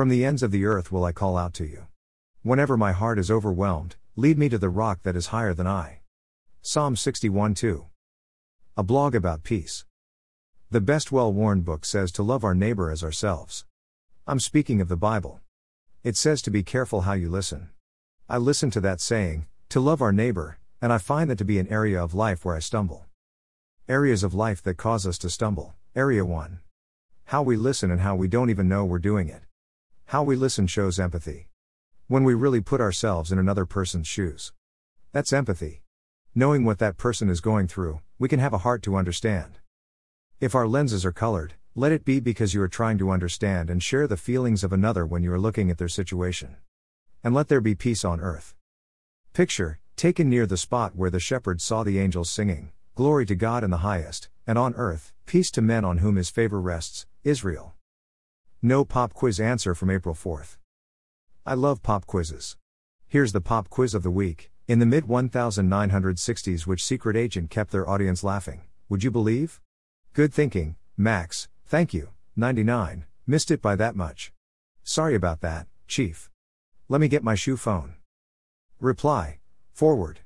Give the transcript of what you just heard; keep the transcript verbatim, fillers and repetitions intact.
From the ends of the earth will I call out to you. Whenever my heart is overwhelmed, lead me to the rock that is higher than I. Psalm sixty-one two. A blog about peace. The best well-worn book says to love our neighbor as ourselves. I'm speaking of the Bible. It says to be careful how you listen. I listen to that saying, to love our neighbor, and I find that to be an area of life where I stumble. Areas of life that cause us to stumble. Area one. How we listen and how we don't even know we're doing it. How we listen shows empathy. When we really put ourselves in another person's shoes. That's empathy. Knowing what that person is going through, we can have a heart to understand. If our lenses are colored, let it be because you are trying to understand and share the feelings of another when you are looking at their situation. And let there be peace on earth. Picture, taken near the spot where the shepherds saw the angels singing, Glory to God in the highest, and on earth, peace to men on whom His favor rests, Israel. No pop quiz answer from April fourth. I love pop quizzes. Here's the pop quiz of the week. In the mid nineteen sixties, which secret agent kept their audience laughing? Would you believe? Good thinking, Max, thank you, ninety-nine, missed it by that much. Sorry about that, Chief. Let me get my shoe phone. Reply, forward.